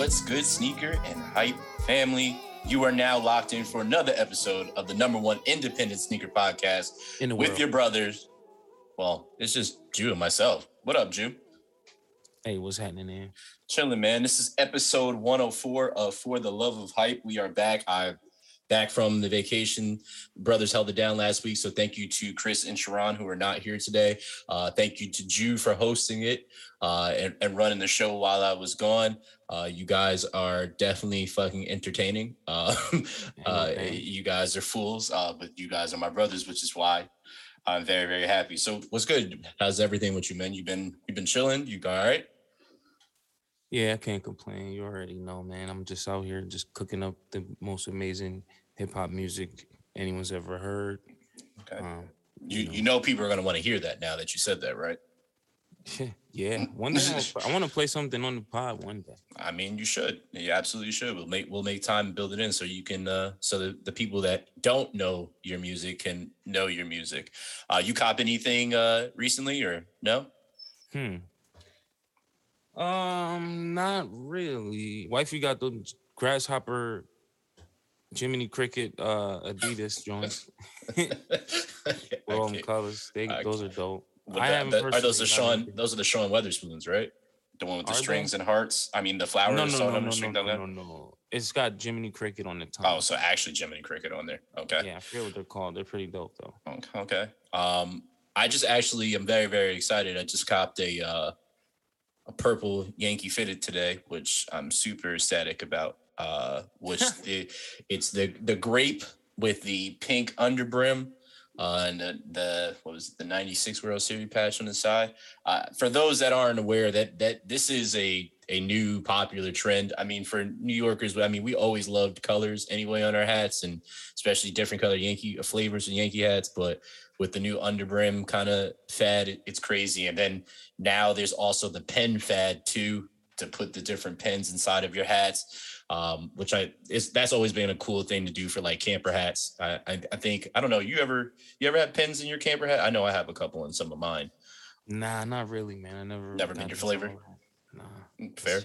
What's good, sneaker and hype family? You are now locked in for another episode of the number one independent sneaker podcast in the world. With your brothers. Well, it's just Jew and myself. What up, Jew? Hey, what's happening there? Chilling, man. This is episode 104 of For the Love of Hype. We are back. I'm back from the vacation. Brothers held it down last week, so thank you to Chris and Sharon, who are not here today. Thank you to Jew for hosting it and running the show while I was gone. You guys are definitely fucking entertaining. You guys are fools, but you guys are my brothers, which is why I'm very, very happy. So what's good? How's everything with you, man? You've been chilling? You all right? Yeah, I can't complain. You already know, man. I'm just out here just cooking up the most amazing hip-hop music anyone's ever heard. Okay. You know people are going to want to hear that now that you said that, right? Yeah. One day I want to play something on the pod one day. I mean, you should. You absolutely should. We'll make time and build it in so you can so the people that don't know your music can know your music. You cop anything recently or no? Not really. Wifey got the grasshopper Jiminy Cricket Adidas joints. Well, okay. Colors. Those are dope. Those are the Sean Weatherspoons, right? The one with the strings and hearts. I mean, the flowers. No. It's got Jiminy Cricket on the top. Oh, so actually Jiminy Cricket on there. Okay. Yeah, I forget what they're called. They're pretty dope though. Okay. I just actually am very, very excited. I just copped a purple Yankee fitted today, which I'm super ecstatic about. Which it's the grape with the pink underbrim. And the 96 World Series patch on the side. For those that aren't aware, that this is a new popular trend. I mean, for New Yorkers, I mean, we always loved colors anyway on our hats, and especially different color Yankee flavors and Yankee hats. But with the new underbrim kind of fad, it's crazy. And then now there's also the pen fad too, to put the different pens inside of your hats, which that's always been a cool thing to do for like camper hats. I think, I don't know, you ever have pens in your camper hat? I know I have a couple in some of mine. Nah, not really, man. I never been your flavor. Nah, fair.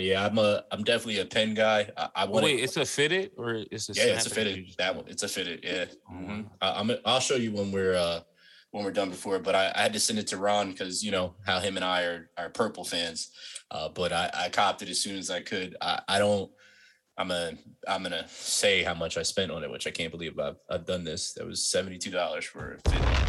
Yeah, I'm definitely a pen guy. It's a fitted or it's a it's a fitted. That one, it's a fitted. Yeah, mm-hmm. I'll show you when we're done before, but I had to send it to Ron because you know how him and I are purple fans. But I copped it as soon as I could. I'm gonna say how much I spent on it, which I can't believe I've done this. That was $72 for a fitted. Yeah.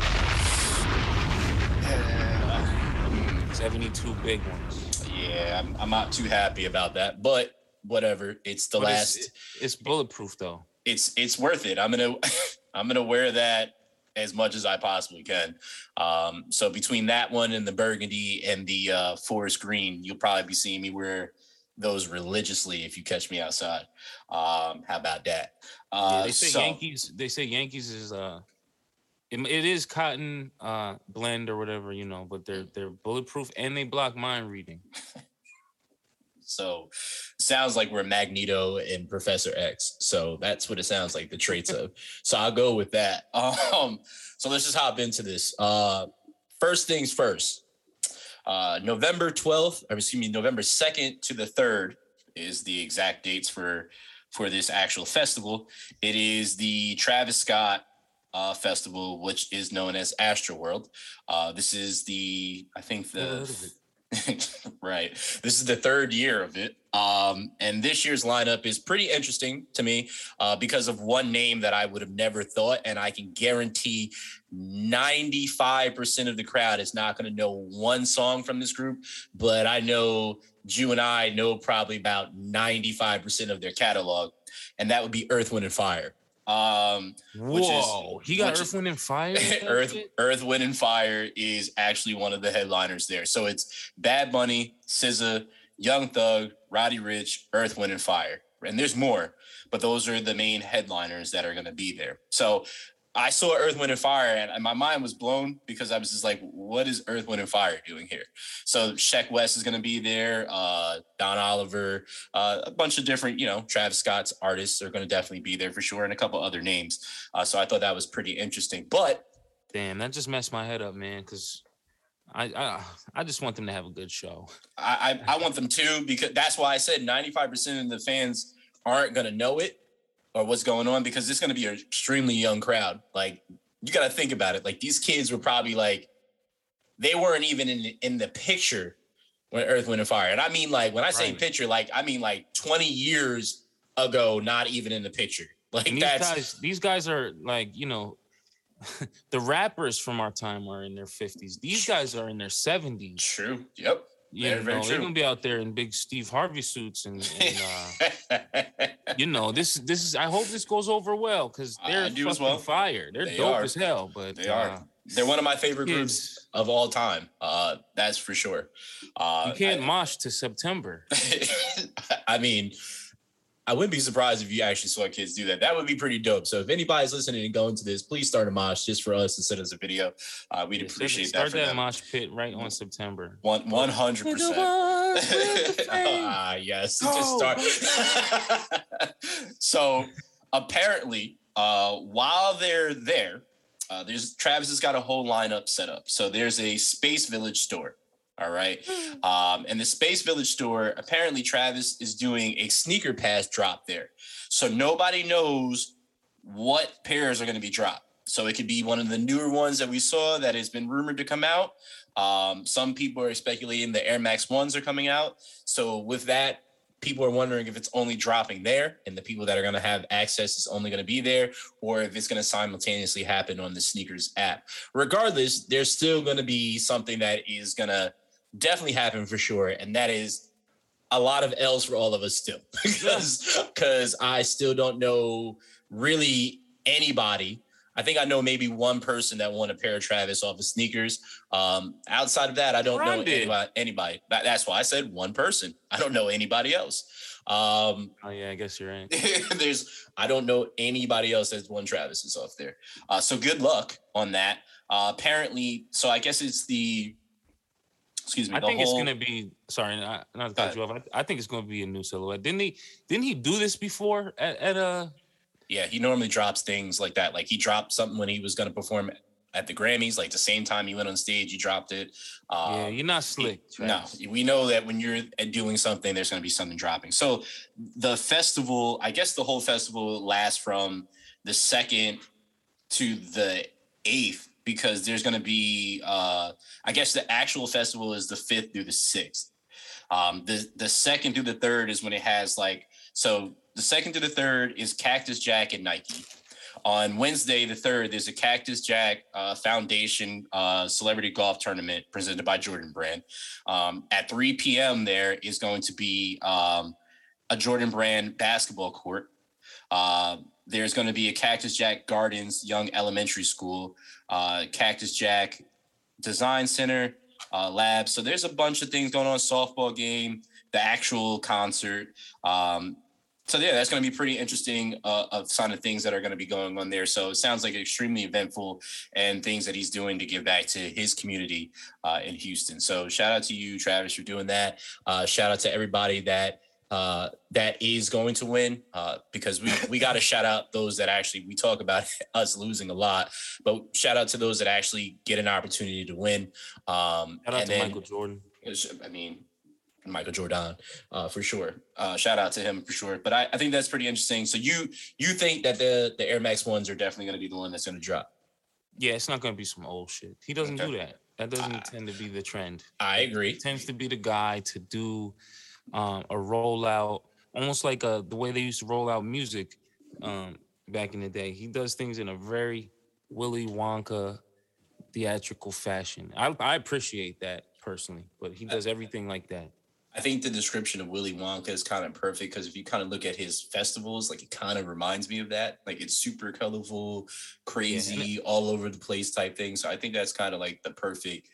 72 big ones. Yeah, I'm not too happy about that, but whatever. It's the last. It's bulletproof though. It's worth it. I'm gonna wear that as much as I possibly can. So between that one and the burgundy and the forest green, you'll probably be seeing me wear those religiously if you catch me outside. How about that? Yeah, Yankees is it is cotton blend or whatever, you know, but they're bulletproof and they block mind reading. So sounds like we're Magneto and Professor X. So that's what it sounds like, the traits of. So I'll go with that. So let's just hop into this. First things first, November 2nd to the 3rd is the exact dates for this actual festival. It is the Travis Scott festival, which is known as Astroworld. This is right. This is the third year of it. And this year's lineup is pretty interesting to me because of one name that I would have never thought. And I can guarantee 95% of the crowd is not going to know one song from this group. But I know Jew and I know probably about 95% of their catalog. And that would be Earth, Wind, and Fire. He got Earth, Wind, and Fire. Earth, Wind, and Fire is actually one of the headliners there. So it's Bad Bunny, SZA, Young Thug, Roddy Ricch, Earth, Wind, and Fire, and there's more, but those are the main headliners that are going to be there. So I saw Earth, Wind, and Fire, and my mind was blown because I was just like, "What is Earth, Wind, and Fire doing here?" So Sheck Wes is going to be there, Don Oliver, a bunch of different, you know, Travis Scott's artists are going to definitely be there for sure, and a couple other names. So I thought that was pretty interesting. But damn, that just messed my head up, man, because I just want them to have a good show. I want them to, because that's why I said 95% of the fans aren't going to know it or what's going on, because it's going to be an extremely young crowd. Like, you got to think about it. Like, these kids were probably like, they weren't even in the picture when Earth, Wind, and Fire. And I mean, like, when I say picture, like, I mean, like, 20 years ago, not even in the picture. Like, these guys are like, you know, the rappers from our time are in their 50s. These guys are in their 70s. True. Yep. Yeah, they're gonna be out there in big Steve Harvey suits, and you know, this is. I hope this goes over well, because they're fucking fire. They dope as hell, but they are. They're one of my favorite groups of all time. That's for sure. You can't mosh to September. I mean, I wouldn't be surprised if you actually saw kids do that. That would be pretty dope. So if anybody's listening and going to this, please start a mosh just for us and send us a video. We'd appreciate that. Start that mosh pit right on September. 100%. Yes. Just start. So apparently, while they're there, Travis has got a whole lineup set up. So there's a Space Village store. All right. And the Space Village store, apparently Travis is doing a sneaker pass drop there. So nobody knows what pairs are going to be dropped. So it could be one of the newer ones that we saw that has been rumored to come out. Some people are speculating the Air Max 1s are coming out. So with that, people are wondering if it's only dropping there and the people that are going to have access is only going to be there, or if it's going to simultaneously happen on the sneakers app. Regardless, there's still going to be something that is going to definitely happen for sure, and that is a lot of L's for all of us still, because I still don't know really anybody. I think I know maybe one person that won a pair of Travis off of sneakers. Outside of that, I don't know anybody. That's why I said one person. I don't know anybody else. Oh, yeah, I guess you're right. I don't know anybody else that's won Travis's off there. So good luck on that. Apparently, so I guess it's the... Excuse me. It's going to be... Sorry, not to cut you off. I think it's going to be a new silhouette. Didn't he do this before at Yeah, he normally drops things like that. Like, he dropped something when he was going to perform at the Grammys. Like, the same time he went on stage, he dropped it. Yeah, you're not slick. No, we know that when you're doing something, there's going to be something dropping. So the festival, I guess the whole festival lasts from the 2nd to the 8th, because there's going to be, I guess the actual festival is the 5th through the 6th. The 2nd through the 3rd is when it has, like, so... The 2nd to the 3rd is Cactus Jack and Nike. On Wednesday, the 3rd, there's a Cactus Jack Foundation Celebrity Golf Tournament presented by Jordan Brand. At 3 p.m., there is going to be a Jordan Brand basketball court. There's going to be a Cactus Jack Gardens Young Elementary School, Cactus Jack Design Center, Lab. So there's a bunch of things going on, softball game, the actual concert. So, yeah, that's going to be pretty interesting of some of the things that are going to be going on there. So it sounds like extremely eventful and things that he's doing to give back to his community in Houston. So shout out to you, Travis, for doing that. Shout out to everybody that is going to win, because we got to shout out those that actually, we talk about us losing a lot, but shout out to those that actually get an opportunity to win. Shout out to Michael Jordan. Michael Jordan, for sure. Shout out to him for sure. But I think that's pretty interesting. So you think that the Air Max 1s are definitely going to be the one that's going to drop? Yeah, it's not going to be some old shit. He doesn't do that. That doesn't tend to be the trend. I agree. He tends to be the guy to do a rollout, almost like the way they used to roll out music back in the day. He does things in a very Willy Wonka theatrical fashion. I appreciate that personally, but he does everything like that. I think the description of Willy Wonka is kind of perfect, because if you kind of look at his festivals, like, it kind of reminds me of that. Like, it's super colorful, crazy, all over the place type thing. So I think that's kind of like the perfect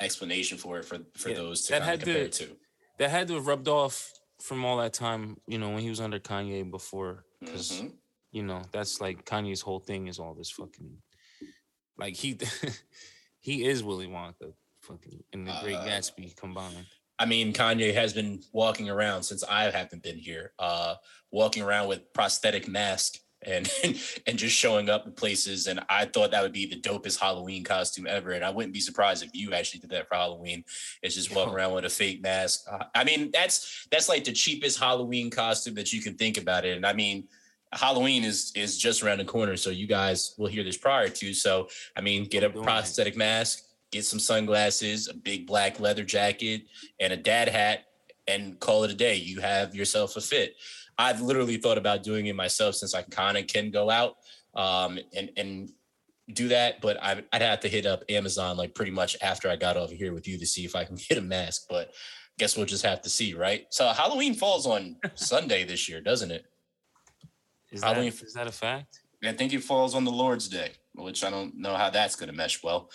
explanation for it for those to kind of compare it to. That had to have rubbed off from all that time, you know, when he was under Kanye before. Because, you know, that's like Kanye's whole thing is all this fucking... Like, he he is Willy Wonka fucking in the Great Gatsby combined. I mean, Kanye has been walking around since I haven't been here, walking around with prosthetic mask and just showing up in places. And I thought that would be the dopest Halloween costume ever. And I wouldn't be surprised if you actually did that for Halloween. It's just walking around with a fake mask. I mean, that's like the cheapest Halloween costume that you can think about it. And I mean, Halloween is just around the corner. So you guys will hear this prior to. So, I mean, get a prosthetic mask, get some sunglasses, a big black leather jacket, and a dad hat, and call it a day. You have yourself a fit. I've literally thought about doing it myself since I kind of can go out and do that. But I'd have to hit up Amazon like pretty much after I got over here with you to see if I can get a mask. But I guess we'll just have to see, right? So Halloween falls on Sunday this year, doesn't it? Is that a fact? I think it falls on the Lord's Day, which I don't know how that's going to mesh well.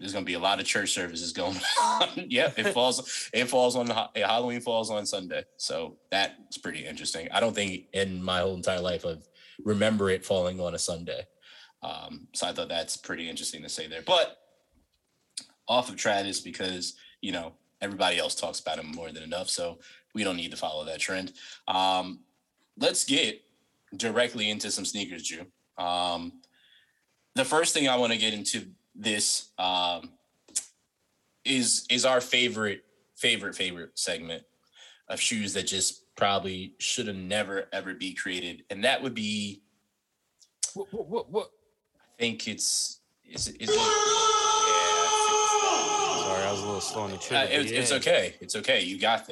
There's going to be a lot of church services going on. Yeah, it falls on Halloween falls on Sunday. So that's pretty interesting. I don't think in my whole entire life I've remember it falling on a Sunday. So I thought that's pretty interesting to say there. But off of Travis, because, you know, everybody else talks about him more than enough. So we don't need to follow that trend. Let's get directly into some sneakers, Drew. The first thing I want to get into this is our favorite segment of shoes that just probably should have never ever be created, and that would be what? I think it's yeah, sorry, I was a little slow on the trigger. It's okay. It's okay. You got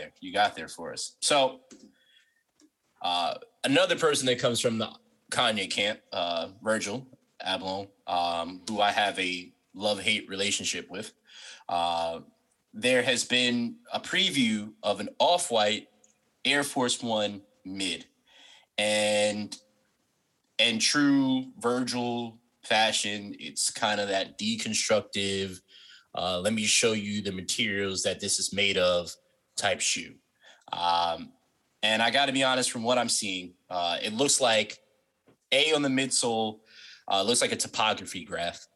there for us. So another person that comes from the Kanye camp, Virgil Abloh, who I have a love-hate relationship with. There has been a preview of an Off-White Air Force One mid. And true Virgil fashion, it's kind of that deconstructive, let me show you the materials that this is made of type shoe. And I got to be honest, from what I'm seeing, it looks like A on the midsole, looks like a topography graph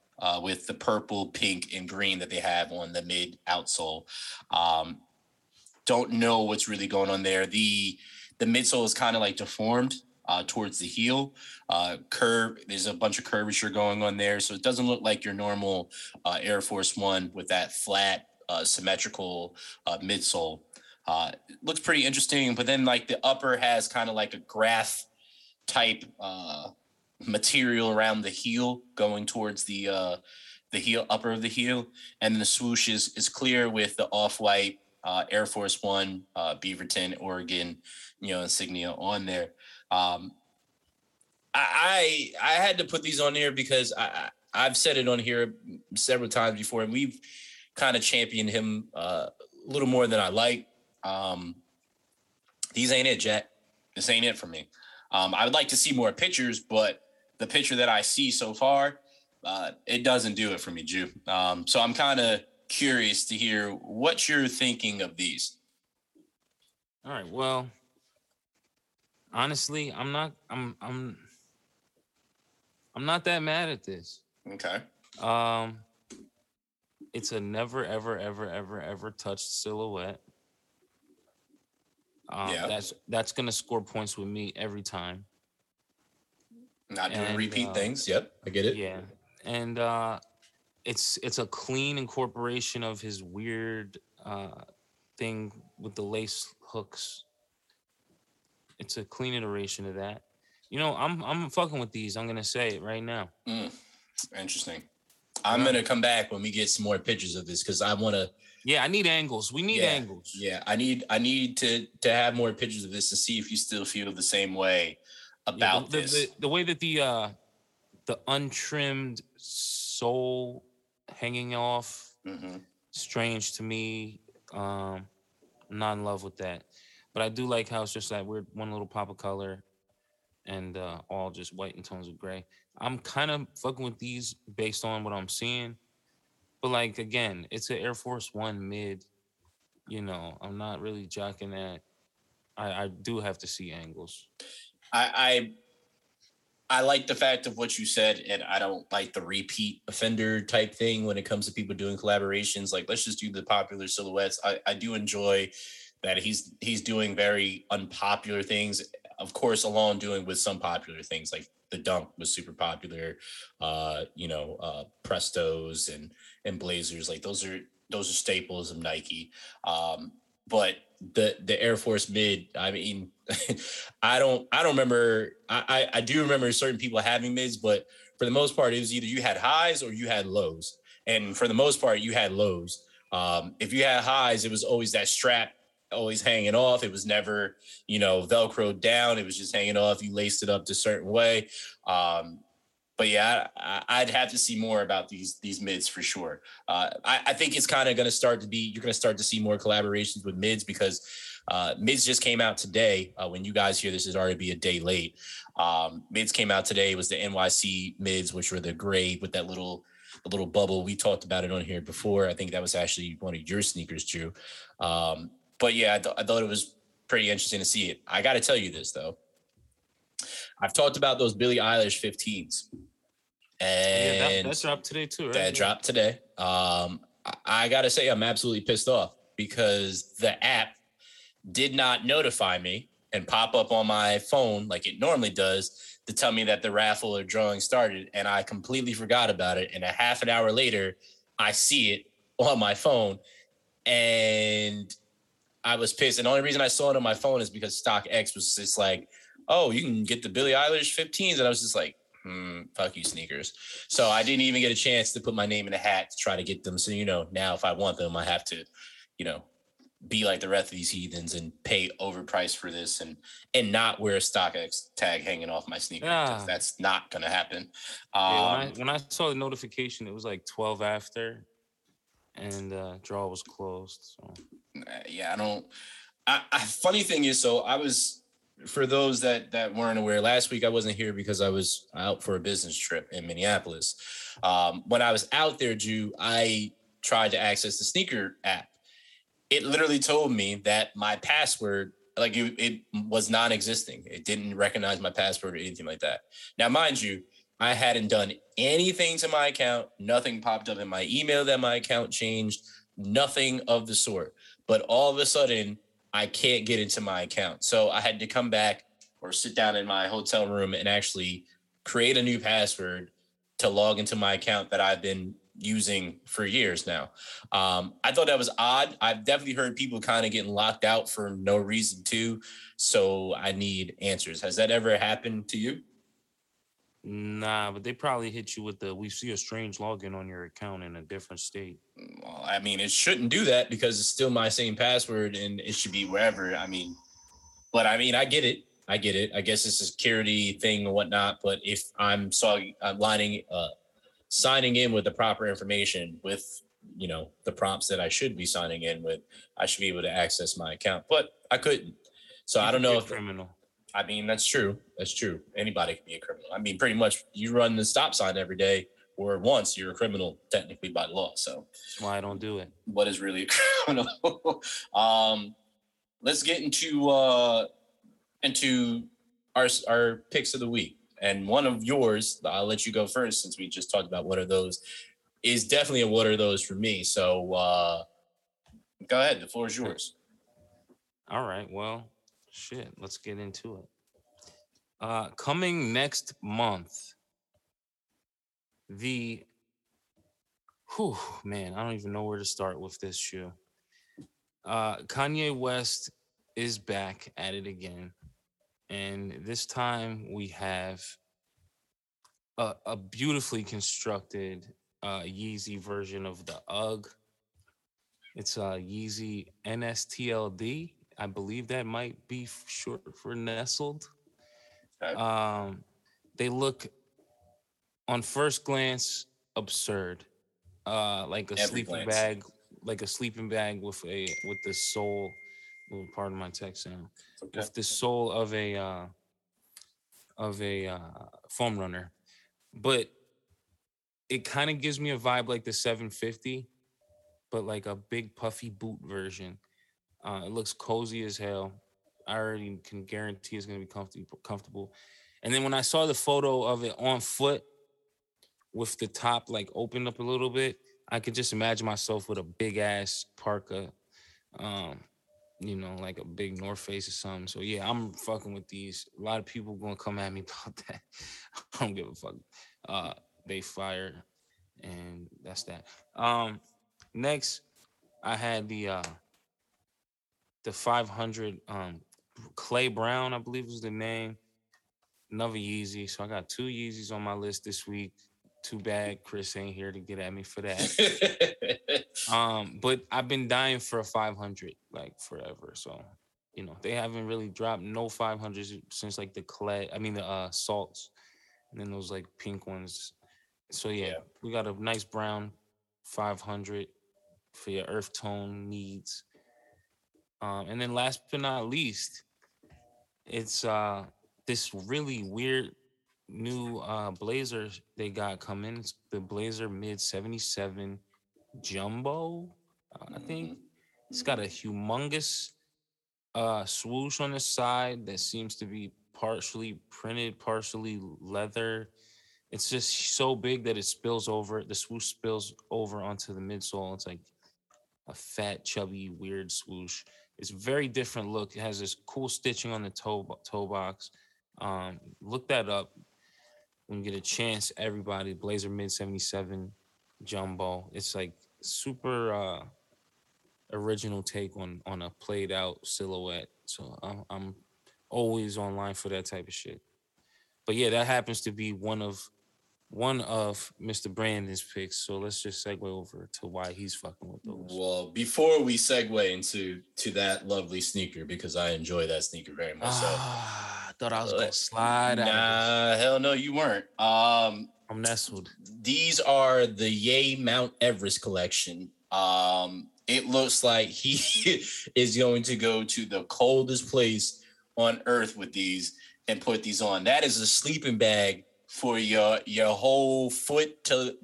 with the purple, pink, and green that they have on the mid outsole. Don't know what's really going on there. The midsole is kind of like deformed towards the heel. Curve. There's a bunch of curvature going on there, so it doesn't look like your normal Air Force One with that flat, symmetrical midsole. It looks pretty interesting, but then like the upper has kind of like a graph type material around the heel going towards the heel, upper of the heel, and the swoosh is clear with the Off-White Air Force One Beaverton, Oregon, you know, insignia on there. I had to put these on here because I've said it on here several times before, and we've kind of championed him a little more than I like. These ain't it, Jack. This ain't it for me. I would like to see more pictures, but the picture that I see so far, it doesn't do it for me, Drew. So I'm kind of curious to hear what you're thinking of these. All right. Well, honestly, I'm not that mad at this. Okay. It's a never, ever, ever, ever, ever touched silhouette. Yeah. That's going to score points with me every time. Not doing repeat things. Yep, I get it. Yeah, and it's a clean incorporation of his weird thing with the lace hooks. It's a clean iteration of that. You know, I'm fucking with these. I'm going to say it right now. Interesting. I'm going to come back when we get some more pictures of this because I want to. Yeah, I need angles. We need angles. Yeah, I need to have more pictures of this and see if you still feel the same way about this. The way that the untrimmed sole hanging off, strange to me. I'm not in love with that. But I do like how it's just that weird one little pop of color and all just white and tones of gray. I'm kind of fucking with these based on what I'm seeing. But, like, again, it's an Air Force One mid. You know, I'm not really jocking that. I do have to see angles. I like the fact of what you said, and I don't like the repeat offender type thing when it comes to people doing collaborations. Like, let's just do the popular silhouettes. I do enjoy that he's doing very unpopular things. of course, along doing with some popular things like the Dunk was super popular, Prestos and Blazers, like those are staples of Nike. But the Air Force Mid, I mean, I don't remember. I do remember certain people having mids, but for the most part, it was either you had highs or you had lows. And for the most part, you had lows. If you had highs, it was always that strap always hanging off. It was never, Velcroed down. It was just hanging off. You laced it up a certain way. But yeah, I'd have to see more about these mids for sure. I think it's kind of going to start to be, you're going to start to see more collaborations with mids because mids just came out today. When you guys hear this, is already be a day late. Mids came out today. It was the NYC mids, which were the gray with that little bubble. We talked about it on here before. I think that was actually one of your sneakers, Drew. But yeah, I thought it was pretty interesting to see it. I got to tell you this though. I've talked about those Billie Eilish 15s. And yeah, that dropped today too, right? That dropped today. I got to say, I'm absolutely pissed off because the app did not notify me and pop up on my phone like it normally does to tell me that the raffle or drawing started. And I completely forgot about it. And a half an hour later, I see it on my phone. And I was pissed. And the only reason I saw it on my phone is because StockX was just like, oh, you can get the Billie Eilish 15s. And I was just like, fuck you, sneakers. So I didn't even get a chance to put my name in a hat to try to get them. So, now if I want them, I have to, be like the rest of these heathens and pay overpriced for this and not wear a StockX tag hanging off my sneaker. Yeah. That's not going to happen. When I saw the notification, it was like 12 after and draw was closed. So. Yeah, funny thing is, so I was... For those that weren't aware, last week I wasn't here because I was out for a business trip in Minneapolis. When I was out there, Drew, I tried to access the sneaker app. It literally told me that my password, like it was non-existing. It didn't recognize my password or anything like that. Now, mind you, I hadn't done anything to my account. Nothing popped up in my email that my account changed. Nothing of the sort. But all of a sudden, I can't get into my account. So I had to come back or sit down in my hotel room and actually create a new password to log into my account that I've been using for years now. I thought that was odd. I've definitely heard people kind of getting locked out for no reason too. So I need answers. Has that ever happened to you? Nah, but they probably hit you with we see a strange login on your account in a different state. Well, I mean, it shouldn't do that because it's still my same password and it should be wherever. I get it. I guess it's a security thing and whatnot. But if I'm signing in with the proper information with, the prompts that I should be signing in with, I should be able to access my account, but I couldn't. So I don't know if criminal. I mean, that's true. Anybody can be a criminal. I mean, pretty much you run the stop sign every day or once, you're a criminal technically by law. So that's why I don't do it. What is really a criminal? Let's get into our picks of the week. And one of yours, I'll let you go first since we just talked about what are those, is definitely a what are those for me. So go ahead. The floor is yours. All right. Well, shit, let's get into it. Coming next month, I don't even know where to start with this shoe. Kanye West is back at it again. And this time we have a beautifully constructed Yeezy version of the UGG. It's a Yeezy NSTLD. I believe that might be short for nestled. They look, on first glance, absurd. Like a sleeping bag with the sole. Oh, pardon my tech sound. Okay. With the sole of a foam runner, but it kind of gives me a vibe like the 750, but like a big puffy boot version. It looks cozy as hell. I already can guarantee it's going to be comfortable. And then when I saw the photo of it on foot with the top like opened up a little bit, I could just imagine myself with a big ass parka you know, like a big North Face or something. So yeah, I'm fucking with these. A lot of people gonna come at me about that. I don't give a fuck. They fire, and that's that. Next, I had the 500 Clay Brown, I believe was the name. Another Yeezy. So I got two Yeezys on my list this week. Too bad Chris ain't here to get at me for that. But I've been dying for a 500 like forever. So, you know, they haven't really dropped no 500s since like the clay. I mean the salts, and then those like pink ones. So yeah, we got a nice brown 500 for your earth tone needs. And then last but not least, it's this really weird new blazer they got coming. It's the Blazer Mid 77 Jumbo, I think. It's got a humongous swoosh on the side that seems to be partially printed, partially leather. It's just so big that it spills over. The swoosh spills over onto the midsole. It's like a fat, chubby, weird swoosh. It's a very different look. It has this cool stitching on the toe box. Look that up when you get a chance, everybody. Blazer Mid 77 Jumbo. It's like super original take on a played out silhouette. So I'm always online for that type of shit. But yeah, that happens to be one of Mr. Brandon's picks, so let's just segue over to why he's fucking with those. Well, before we segue into that lovely sneaker, because I enjoy that sneaker very much. I thought I was going to slide out. Nah, hell no, you weren't. I'm nestled. These are the Ye Mount Everest collection. It looks like he is going to go to the coldest place on Earth with these and put these on. That is a sleeping bag for your whole foot to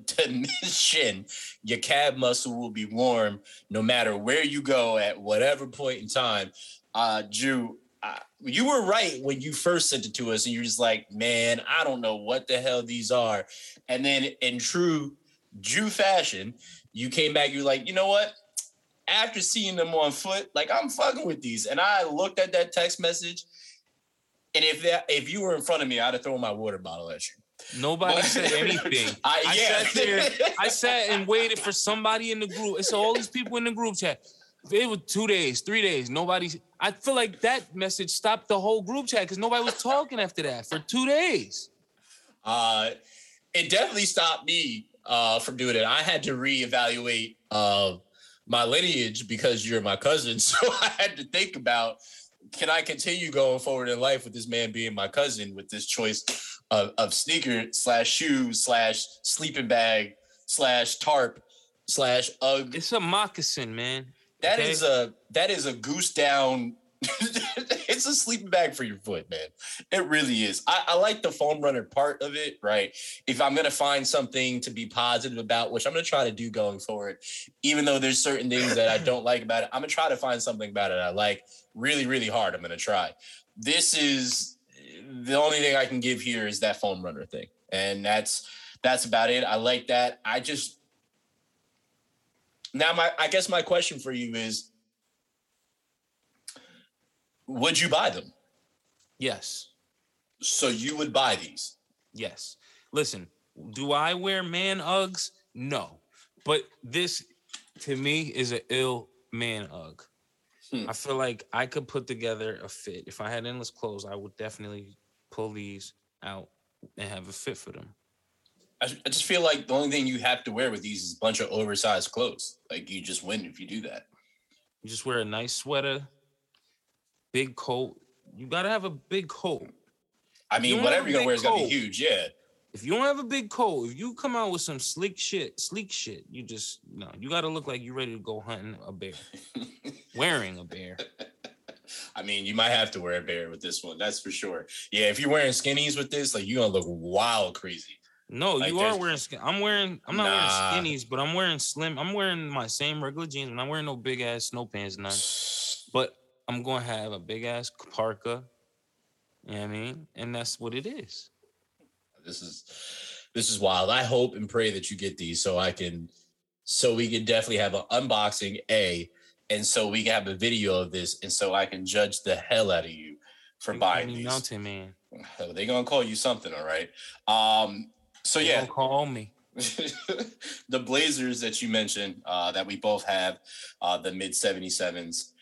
shin. Your calf muscle will be warm no matter where you go at whatever point in time. Drew, you were right when you first sent it to us, and you're just like, man, I don't know what the hell these are. And then in true Drew fashion, you came back, you're like, you know what? After seeing them on foot, like, I'm fucking with these. And I looked at that text message, and if you were in front of me, I'd have thrown my water bottle at you. Nobody said anything. I sat there. I sat and waited for somebody in the group. It's all these people in the group chat. It was 2 days, 3 days. Nobody. I feel like that message stopped the whole group chat because nobody was talking after that for 2 days. It definitely stopped me from doing it. I had to reevaluate my lineage because you're my cousin. So I had to think about, can I continue going forward in life with this man being my cousin with this choice of sneaker / shoe / sleeping bag / tarp / UGG? It's a moccasin, man. That is a goose down. It's a sleeping bag for your foot, man. It really is. I like the foam runner part of it, right? If I'm going to find something to be positive about, which I'm going to try to do going forward, even though there's certain things that I don't like about it, I'm going to try to find something about it I like really, really hard. I'm going to try. This is the only thing I can give here is that foam runner thing. And that's about it. I like that. I guess my question for you is, would you buy them? Yes. So you would buy these? Yes. Listen, do I wear man Uggs? No. But this, to me, is an ill man Ugg. I feel like I could put together a fit. If I had endless clothes, I would definitely pull these out and have a fit for them. I just feel like the only thing you have to wear with these is a bunch of oversized clothes. Like, you just win if you do that. You just wear a nice sweater. Big coat. You gotta have a big coat. I mean, whatever you're gonna wear is gonna be huge, yeah. If you don't have a big coat, if you come out with some sleek shit, you just you gotta look like you're ready to go hunting a bear. Wearing a bear. I mean, you might have to wear a bear with this one, that's for sure. Yeah, if you're wearing skinnies with this, like, you're gonna look wild crazy. No, like, you are wearing skin. I'm not wearing skinnies, but I'm wearing slim. I'm wearing my same regular jeans. I'm not wearing no big ass snow pants, none. But I'm going to have a big-ass parka, you know what I mean? And that's what it is. This is wild. I hope and pray that you get these so we can definitely have an unboxing, And so we can have a video of this. And so I can judge the hell out of you for buying these. Mountain Man. Hell, they're going to call you something, all right? So, yeah. Don't call me. The Blazers that you mentioned that we both have, the mid 77s,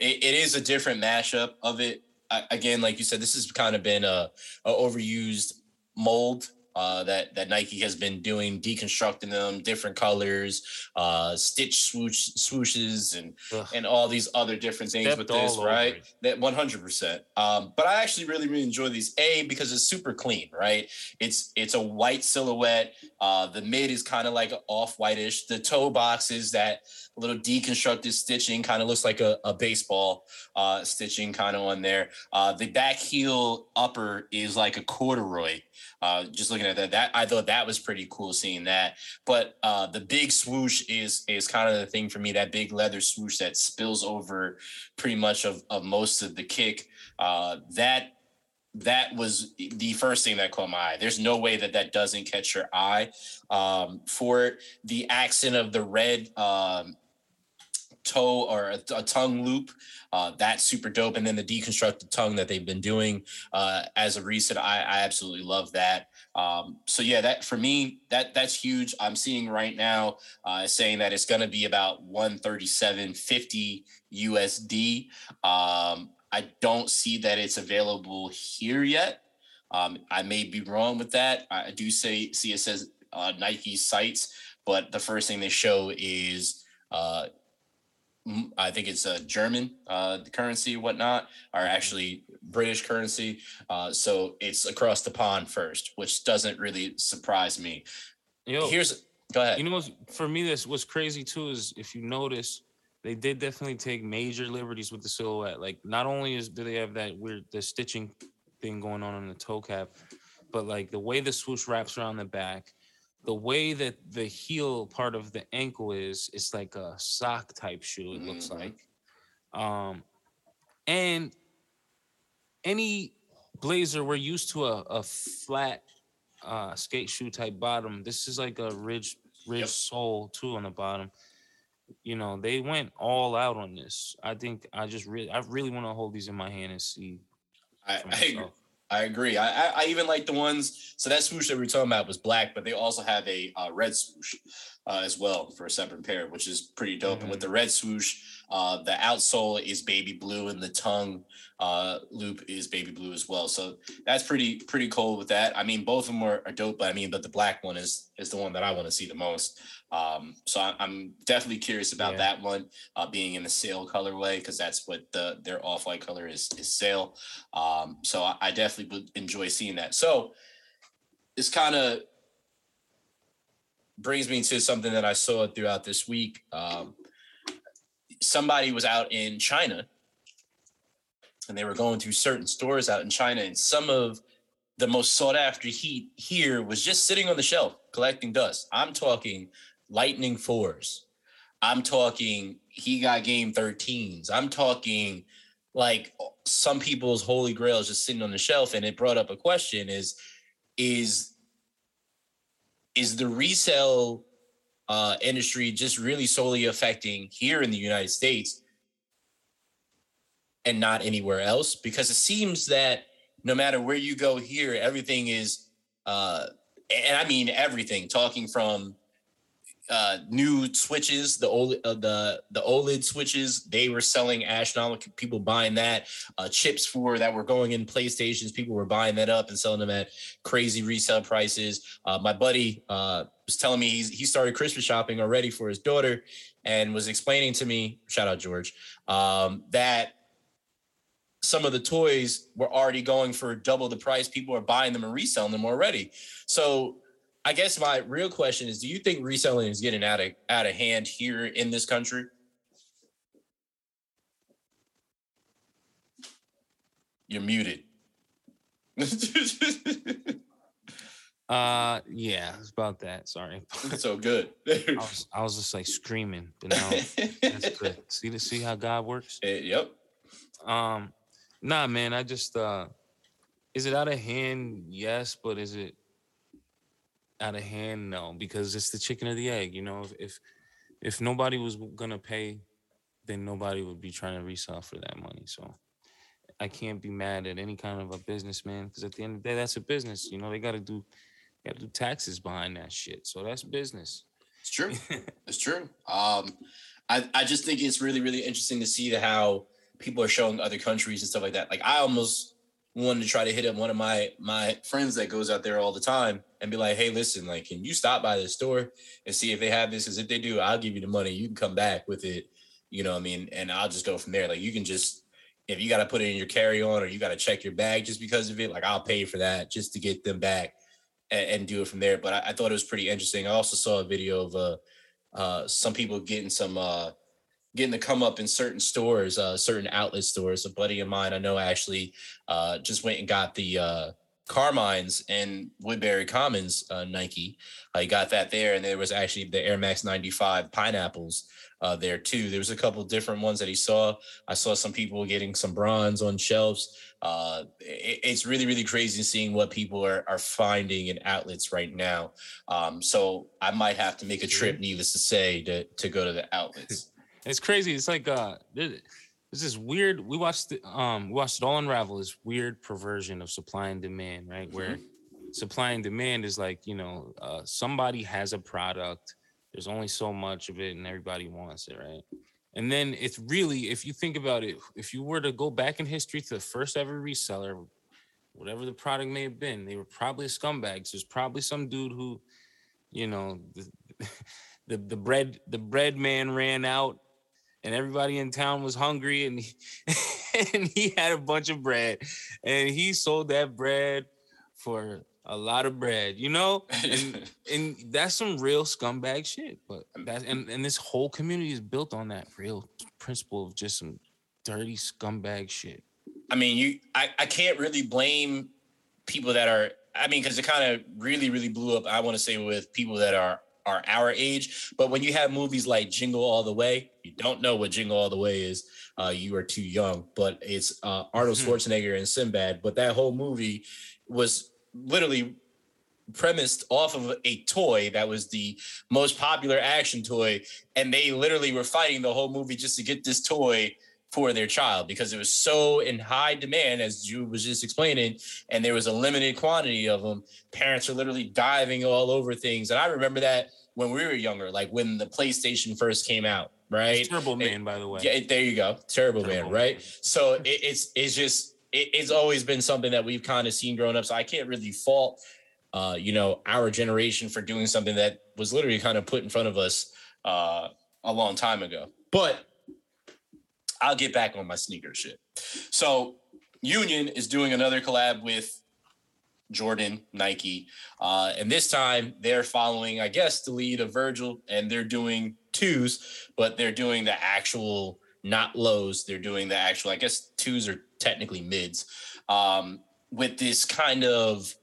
it is a different mashup of it. Again, like you said, this has kind of been a overused mold that Nike has been doing, deconstructing them, different colors, stitch swooshes, and all these other different things with this, right? That 100%. But I actually really enjoy these. A, because it's super clean, right? It's a white silhouette. The mid is kind of like off-whitish. The toe box is that little deconstructed stitching, kind of looks like a baseball stitching kind of on there. The back heel upper is like a corduroy. Just looking at that, I thought that was pretty cool seeing that. But the big swoosh is kind of the thing for me, that big leather swoosh that spills over pretty much of most of the kick. That was the first thing that caught my eye. There's no way that doesn't catch your eye. For the accent of the red toe or a tongue loop, that's super dope. And then the deconstructed tongue that they've been doing as of recent, I absolutely love that. So yeah, that for me, that's huge. I'm seeing right now saying that it's going to be about $137.50 USD. I don't see that it's available here yet. I may be wrong with that. I do see it says Nike sites, but the first thing they show is I think it's a German currency, whatnot, or actually British currency. So it's across the pond first, which doesn't really surprise me. Go ahead. You know, for me, this what's crazy too is if you notice, they did definitely take major liberties with the silhouette. Like, not only do they have that weird the stitching thing going on the toe cap, but like the way the swoosh wraps around the back. The way that the heel part of the ankle is, it's like a sock type shoe, it looks like. And any Blazer, we're used to a flat skate shoe type bottom. This is like a ridge sole too on the bottom. You know, they went all out on this. I think I really want to hold these in my hand and see. I agree. I even like the ones. So that swoosh that we were talking about was black, but they also have a red swoosh as well for a separate pair, which is pretty dope. Mm-hmm. And with the red swoosh, the outsole is baby blue, and the tongue loop is baby blue as well. So that's pretty cool with that. I mean, both of them are dope, but the black one is the one that I want to see the most. So I'm definitely curious about that one being in the sale colorway, because that's what their off-white color is sale. So I definitely would enjoy seeing that. So it's kind of brings me to something that I saw throughout this week. Somebody was out in China, and they were going through certain stores out in China, and some of the most sought after heat here was just sitting on the shelf collecting dust. I'm talking Lightning 4s. I'm talking he got game 13s. I'm talking like some people's holy grails just sitting on the shelf. And it brought up a question is the resale industry just really solely affecting here in the United States and not anywhere else? Because it seems that no matter where you go here, everything is, and I mean everything, talking from new switches, the OLED switches, they were selling astronomical, people buying that, chips that were going in PlayStations, people were buying that up and selling them at crazy resale prices. My buddy was telling me he started Christmas shopping already for his daughter, and was explaining to me, shout out George, that some of the toys were already going for double the price. People are buying them and reselling them already. So I guess my real question is, do you think reselling is getting out of hand here in this country? You're muted. Yeah, it's about that. Sorry. It's so good. I was just like screaming, but now that's good. See how God works? Yep. Nah, man, I just, is it out of hand? Yes. But is it out of hand? No, because it's the chicken or the egg, you know, if nobody was going to pay then nobody would be trying to resell for that money. So I can't be mad at any kind of a businessman, because at the end of the day, that's a business. You know, they got to do taxes behind that shit. So that's business. It's true. It's true. I just think it's really, really interesting to see how people are showing other countries and stuff like that. Like, I almost wanted to try to hit up one of my friends that goes out there all the time and be like, hey, listen, like, can you stop by the store and see if they have this? Because if they do, I'll give you the money. You can come back with it. You know what I mean? And I'll just go from there. Like, you can just, if you got to put it in your carry-on or you got to check your bag just because of it, like, I'll pay for that just to get them back and do it from there. But I thought it was pretty interesting. I also saw a video of some people getting to come up in certain stores, certain outlet stores. A buddy of mine I know actually just went and got the Carmines and Woodbury Commons Nike. He got that there, and there was actually the Air Max 95 pineapples there too. There was a couple different ones that he saw. I saw some people getting some bronze on shelves. It's really, really crazy seeing what people are finding in outlets right now. So I might have to make a trip, needless to say, to go to the outlets. It's crazy. It's like there's this weird. We watched it all unravel. This weird perversion of supply and demand, right? Mm-hmm. Where supply and demand is like, you know, somebody has a product. There's only so much of it, and everybody wants it, right? And then it's really, if you think about it, if you were to go back in history to the first ever reseller, whatever the product may have been, they were probably scumbags. There's probably some dude who, you know, the bread man ran out. And everybody in town was hungry, and he had a bunch of bread, and he sold that bread for a lot of bread, you know. And that's some real scumbag shit. But that's and this whole community is built on that real principle of just some dirty scumbag shit. I mean, I can't really blame people that are. I mean, because it kind of really, really blew up. I want to say with people that are our age, but when you have movies like Jingle All the Way, you don't know what Jingle All the Way is. You are too young, but it's Arnold Schwarzenegger and Sinbad. But that whole movie was literally premised off of a toy that was the most popular action toy, and they literally were fighting the whole movie just to get this toy for their child because it was so in high demand, as Jude was just explaining, and there was a limited quantity of them. Parents are literally diving all over things. And I remember that when we were younger, like when the PlayStation first came out, right? It's Turbo Man, by the way. Yeah, there you go. Turbo Man, right? So it's always been something that we've kind of seen growing up. So I can't really fault, you know, our generation for doing something that was literally kind of put in front of us a long time ago. But I'll get back on my sneaker shit. So Union is doing another collab with Jordan, Nike. And this time they're following, I guess, the lead of Virgil, and they're doing twos, but they're doing the actual, not lows. They're doing the actual, I guess twos are technically mids, with this kind of,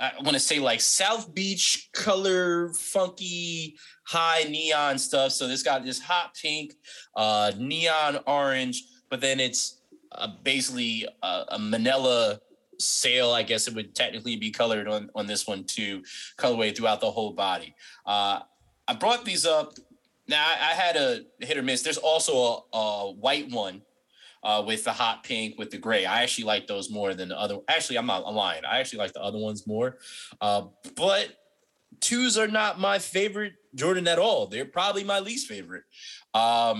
I want to say like South Beach color, funky, high neon stuff. So this got this hot pink, neon orange, but then it's basically a manila sail. I guess it would technically be colored on this one too, colorway throughout the whole body. I brought these up. Now I had a hit or miss. There's also a white one. With the hot pink, with the gray. I actually like those more than the other. Actually, I'm not lying. I actually like the other ones more. But twos are not my favorite Jordan at all. They're probably my least favorite. I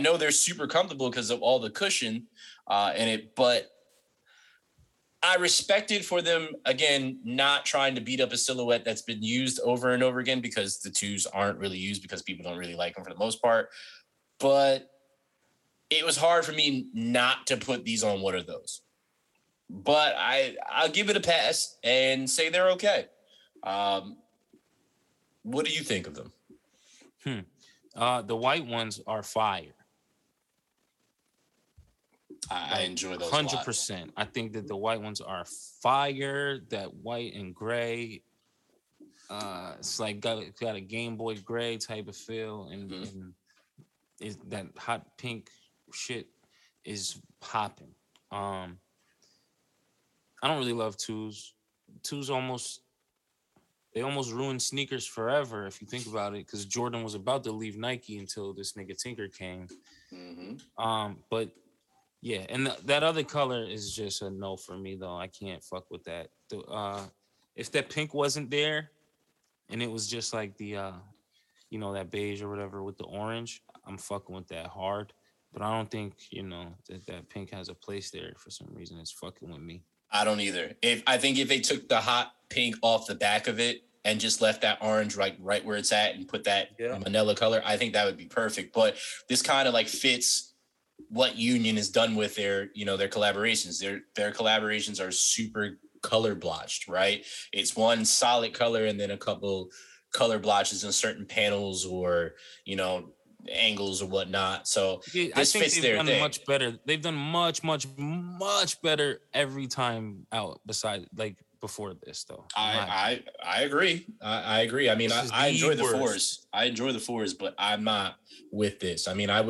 know they're super comfortable because of all the cushion in it, but I respected for them, again, not trying to beat up a silhouette that's been used over and over again, because the twos aren't really used because people don't really like them for the most part. But it was hard for me not to put these on what are those. But I'll give it a pass and say they're okay. What do you think of them? The white ones are fire. I enjoy those 100%. I think that the white ones are fire. That white and gray, it's like got a Game Boy gray type of feel, and is that hot pink shit is popping. I don't really love twos. Twos almost They almost ruined sneakers forever, if you think about it, because Jordan was about to leave Nike until this nigga Tinker came. Mm-hmm. But yeah, and that other color is just a no for me, though. I can't fuck with that. If that pink wasn't there, and it was just like the, you know, that beige or whatever with the orange, I'm fucking with that hard. But I don't think, you know, that pink has a place there for some reason. It's fucking with me. I don't either. I think if they took the hot pink off the back of it and just left that orange right where it's at and put that manila color, I think that would be perfect. But this kind of like fits what Union has done with their, you know, their collaborations. Their collaborations are super color blotched, right? It's one solid color and then a couple color blotches in certain panels or, you know, angles or whatnot. So yeah, this fits their thing. Much better. They've done much better every time out besides like before this, though. I agree. I mean, I enjoy the fours. I enjoy the fours, but I'm not with this. I mean, I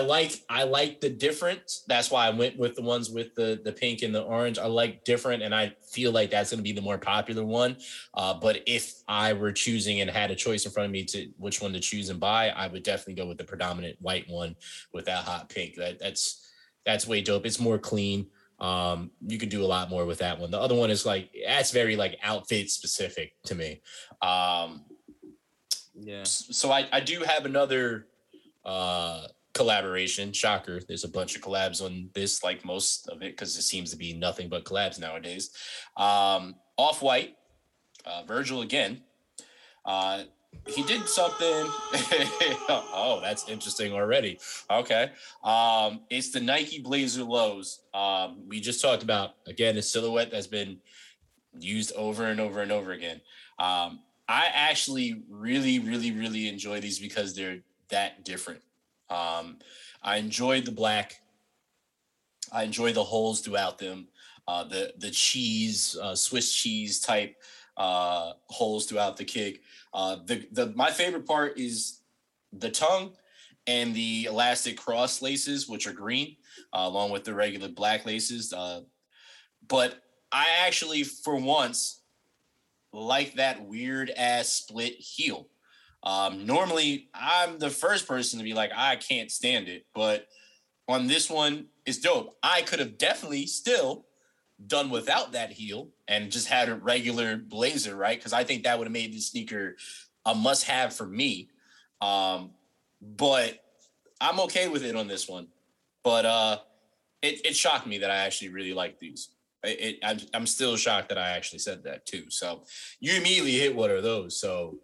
like the difference. That's why I went with the ones with the pink and the orange. I like different, and I feel like that's going to be the more popular one. But if I were choosing and had a choice in front of me to which one to choose and buy, I would definitely go with the predominant white one with that hot pink. That's way dope. It's more clean. You could do a lot more with that one. The other one is like, that's very like outfit specific to me. So I do have another collaboration. Shocker, there's a bunch of collabs on this, like most of it, because it seems to be nothing but collabs nowadays. Off-White, Virgil again. He did something. Oh, that's interesting already. Okay. It's the Nike Blazer Lows. We just talked about, again, a silhouette that's been used over and over and over again. I actually really, really, really enjoy these because they're that different. I enjoyed the black. I enjoy the holes throughout them, the cheese, Swiss cheese type holes throughout the kick. My favorite part is the tongue and the elastic cross laces, which are green, along with the regular black laces. But I actually, for once, like that weird ass split heel. Normally, I'm the first person to be like, I can't stand it. But on this one, it's dope. I could have definitely still done without that heel and just had a regular blazer, right? Because I think that would have made the sneaker a must-have for me. But I'm okay with it on this one. But it shocked me that I actually really like these. I'm still shocked that I actually said that, too. So you immediately hit what are those, so...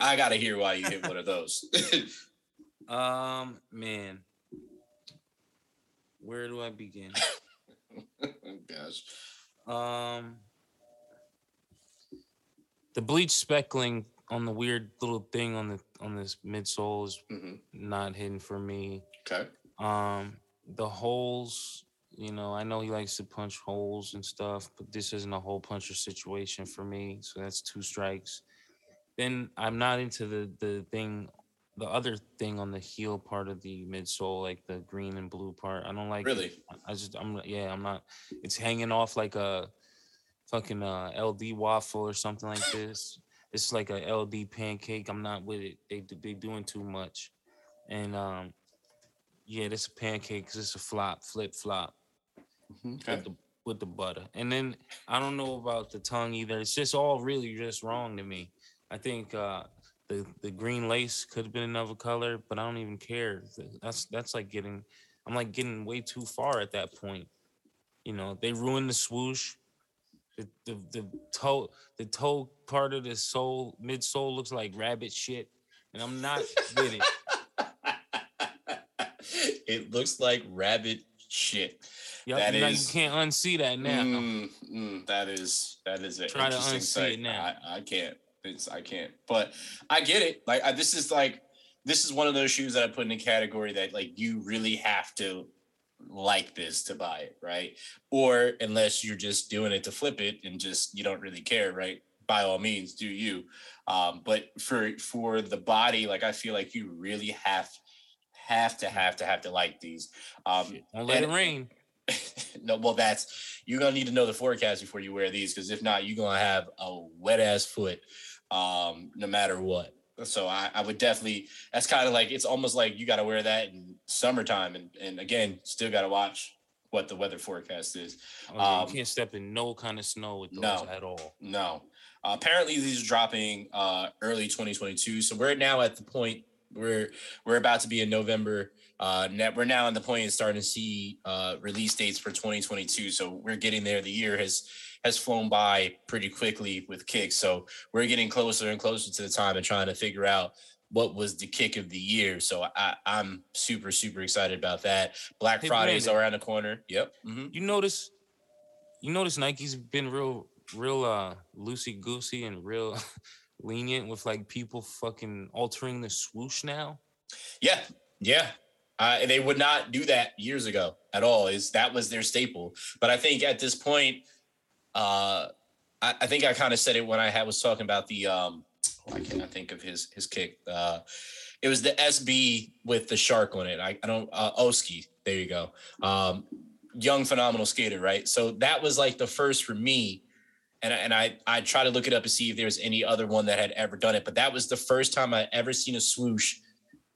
I gotta hear why you hit one of those. Man, where do I begin? Gosh, the bleach speckling on the weird little thing on this midsole is not hidden for me. Okay. The holes, you know, I know he likes to punch holes and stuff, but this isn't a hole puncher situation for me. So that's two strikes. Then I'm not into the thing, the other thing on the heel part of the midsole, like the green and blue part. I don't like. Really? I'm not. It's hanging off like a fucking LD waffle or something like this. It's like a LD pancake. I'm not with it. They doing too much, and this a pancake because it's a flip flop. Okay. With the butter, and then I don't know about the tongue either. It's just all really just wrong to me. I think the green lace could have been another color, but I don't even care. That's like getting way too far at that point. You know, they ruined the swoosh. The toe part of the sole, midsole looks like rabbit shit, and I'm not with it. It looks like rabbit shit. Yep, that you can't unsee that now. That is it. Try to unsee it now. I can't. I can't, but I get it. Like this is one of those shoes that I put in a category that like you really have to like this to buy it, right? Or unless you're just doing it to flip it and just you don't really care, right? By all means, do you? But for the body, like I feel like you really have to like these. Don't let it rain. No, well, that's, you're going to need to know the forecast before you wear these, because if not, you're going to have a wet ass foot no matter what. So I would definitely, that's kind of like, it's almost like you got to wear that in summertime. And again, still got to watch what the weather forecast is. Oh, you can't step in no kind of snow with those at all. No. Apparently, these are dropping early 2022. So we're now at the point where we're about to be in November. We're now at the point of starting to see release dates for 2022. So we're getting there. The year has flown by pretty quickly with kicks. So we're getting closer and closer to the time and trying to figure out what was the kick of the year. So I'm super, super excited about that. Black Friday is around the corner. Yep. Mm-hmm. You notice Nike's been real loosey-goosey and real lenient with like people fucking altering the swoosh now. Yeah. Yeah. They would not do that years ago at all. That was their staple. But I think at this point, I think I kind of said it when was talking about the I cannot think of his kick. It was the SB with the shark on it. Oski. There you go. Young phenomenal skater, right? So that was like the first for me. And I try to look it up and see if there's any other one that had ever done it. But that was the first time I ever seen a swoosh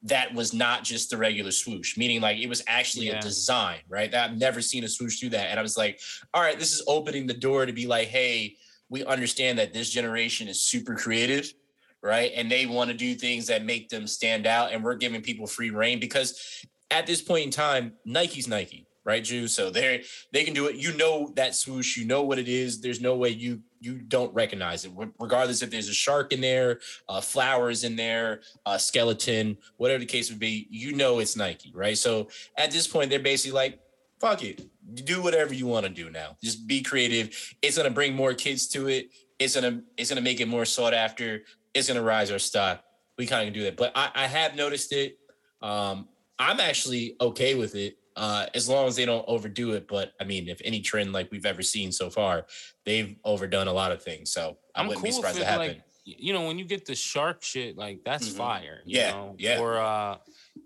that was not just the regular swoosh, meaning like it was actually a design, right? That I've never seen a swoosh do that. And I was like, all right, this is opening the door to be like, hey, we understand that this generation is super creative, right? And they want to do things that make them stand out. And we're giving people free reign, because at this point in time, Nike's Nike, right, Jew? So they can do it. You know that swoosh, you know what it is. There's no way you don't recognize it, regardless if there's a shark in there, flowers in there, a skeleton, whatever the case would be, you know it's Nike, right? So at this point, they're basically like, fuck it. Do whatever you want to do now. Just be creative. It's going to bring more kids to it. It's going to make it more sought after. It's going to rise our stock. We kind of can do that. But I have noticed it. I'm actually okay with it. As long as they don't overdo it. But I mean, if any trend like we've ever seen so far, they've overdone a lot of things. So I wouldn't be surprised if it happened. Like, you know, when you get the shark shit, like that's fire. You know?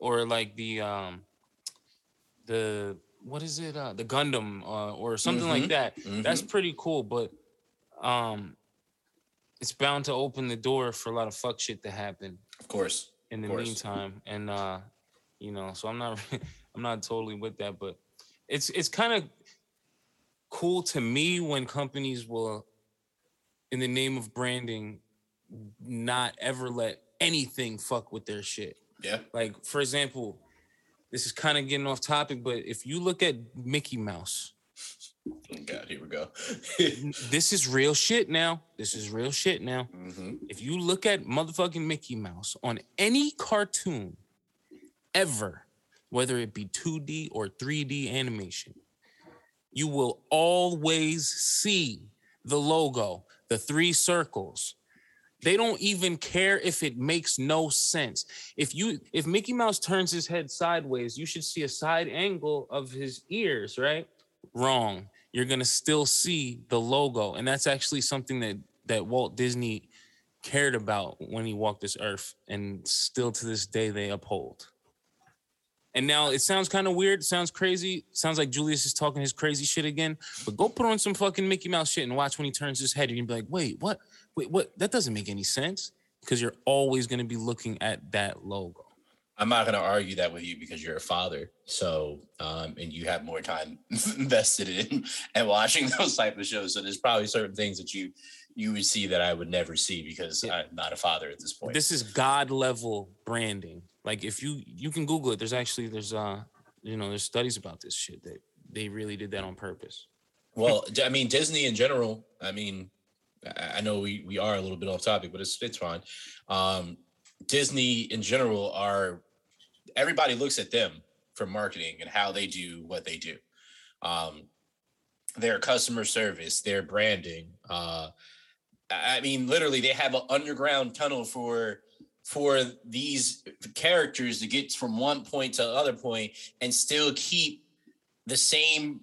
Or like the what is it? The Gundam or something like that. Mm-hmm. That's pretty cool. But it's bound to open the door for a lot of fuck shit to happen. Of course. In the meantime, and you know, so I'm not. I'm not totally with that, but it's kind of cool to me when companies will, in the name of branding, not ever let anything fuck with their shit. Yeah. Like, for example, this is kind of getting off topic, but if you look at Mickey Mouse. Oh, God, here we go. This is real shit now. Mm-hmm. If you look at motherfucking Mickey Mouse on any cartoon ever, whether it be 2D or 3D animation, you will always see the logo, the three circles. They don't even care if it makes no sense. If Mickey Mouse turns his head sideways, you should see a side angle of his ears, right? Wrong. You're going to still see the logo. And that's actually something that Walt Disney cared about when he walked this earth. And still to this day, they uphold. And now it sounds kind of weird. Sounds crazy. Sounds like Julius is talking his crazy shit again. But go put on some fucking Mickey Mouse shit and watch when he turns his head. You're going to be like, wait, what? Wait, what? That doesn't make any sense. Because you're always going to be looking at that logo. I'm not going to argue that with you because you're a father. So, and you have more time invested in and watching those type of shows. So there's probably certain things that you would see that I would never see because I'm not a father at this point. This is God level branding. Like if you can Google it, there's studies about this shit that they really did that on purpose. Well, I mean, Disney in general, I mean, I know we are a little bit off topic, but it's fine. Disney in general everybody looks at them for marketing and how they do what they do. Their customer service, their branding. I mean, literally they have an underground tunnel for these characters to get from one point to the other point and still keep the same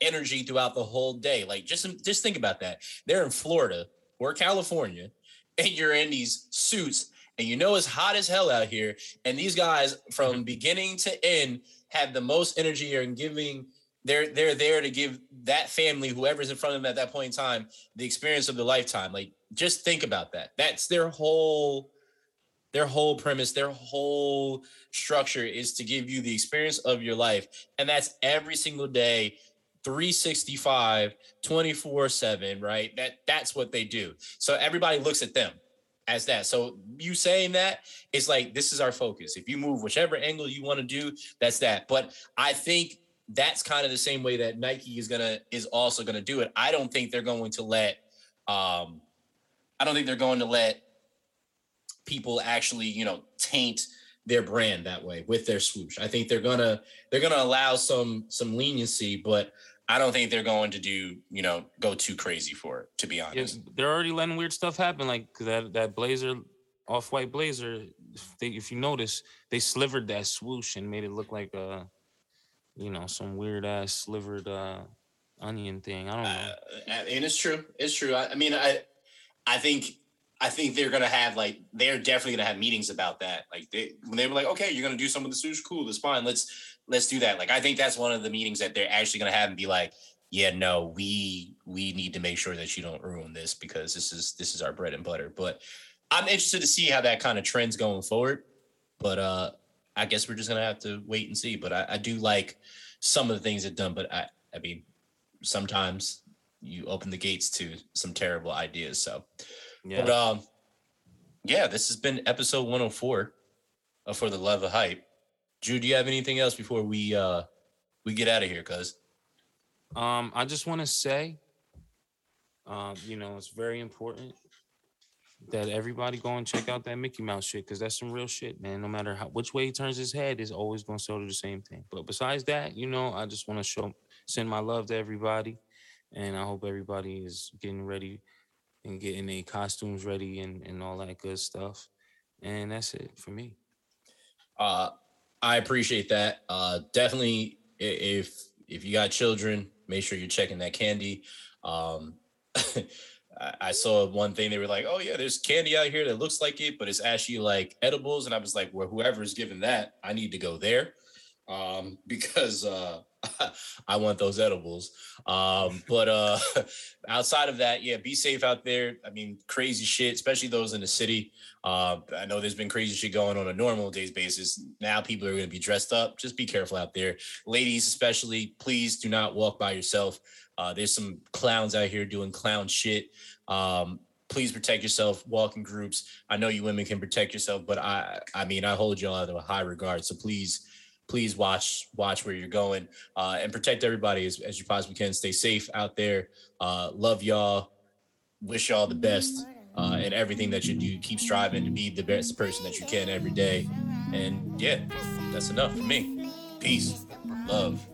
energy throughout the whole day. Like just think about that. They're in Florida or California and you're in these suits and you know it's hot as hell out here. And these guys from beginning to end have the most energy and giving they're there to give that family, whoever's in front of them at that point in time, the experience of their lifetime. Like, just think about that. That's their whole premise, their whole structure is to give you the experience of your life. And that's every single day, 365, 24/7, right? That's what they do. So everybody looks at them as that. So you saying that, it's like, this is our focus. If you move whichever angle you want to do, that's that. But I think that's kind of the same way that Nike is also going to do it. I don't think they're going to let people actually, taint their brand that way with their swoosh. I think they're going to allow some leniency, but I don't think they're going to do, go too crazy for it, to be honest. Yeah, they're already letting weird stuff happen. Like that blazer, off-white blazer, if you notice, they slivered that swoosh and made it look like, some weird-ass slivered onion thing. I don't know. And it's true. It's true. I think they're going to have, they're definitely going to have meetings about that. Like, when they were like, okay, you're going to do some of the swoosh, cool, that's fine, let's do that. Like, I think that's one of the meetings that they're actually going to have and be like, yeah, no, we need to make sure that you don't ruin this, because this is our bread and butter. But I'm interested to see how that kind of trends going forward. But I guess we're just going to have to wait and see. But I do like some of the things they've done. But I mean, sometimes you open the gates to some terrible ideas. So, yeah. But this has been episode 104 of For the Love of Hype. Drew, do you have anything else before we get out of here, cuz? I just want to say, it's very important that everybody go and check out that Mickey Mouse shit, because that's some real shit, man. No matter which way he turns his head, it's always going to sell to the same thing. But besides that, I just want to send my love to everybody, and I hope everybody is getting ready and getting their costumes ready and all that good stuff. And that's it for me. I appreciate that. Definitely, if you got children, make sure you're checking that candy. I saw one thing, they were like, oh yeah, there's candy out here that looks like it, but it's actually like edibles. And I was like, well, whoever's giving that, I need to go there, because I want those edibles. But outside of that, yeah, be safe out there. I mean, crazy shit, especially those in the city. I know there's been crazy shit going on a normal day's basis. Now people are going to be dressed up. Just be careful out there. Ladies, especially, please do not walk by yourself. There's some clowns out here doing clown shit. Please protect yourself, walk in groups. I know you women can protect yourself, but I hold y'all out of a high regard. So please watch where you're going, and protect everybody as you possibly can. Stay safe out there. Love y'all. Wish y'all the best in everything that you do. Keep striving to be the best person that you can every day. And yeah, that's enough for me. Peace. Love.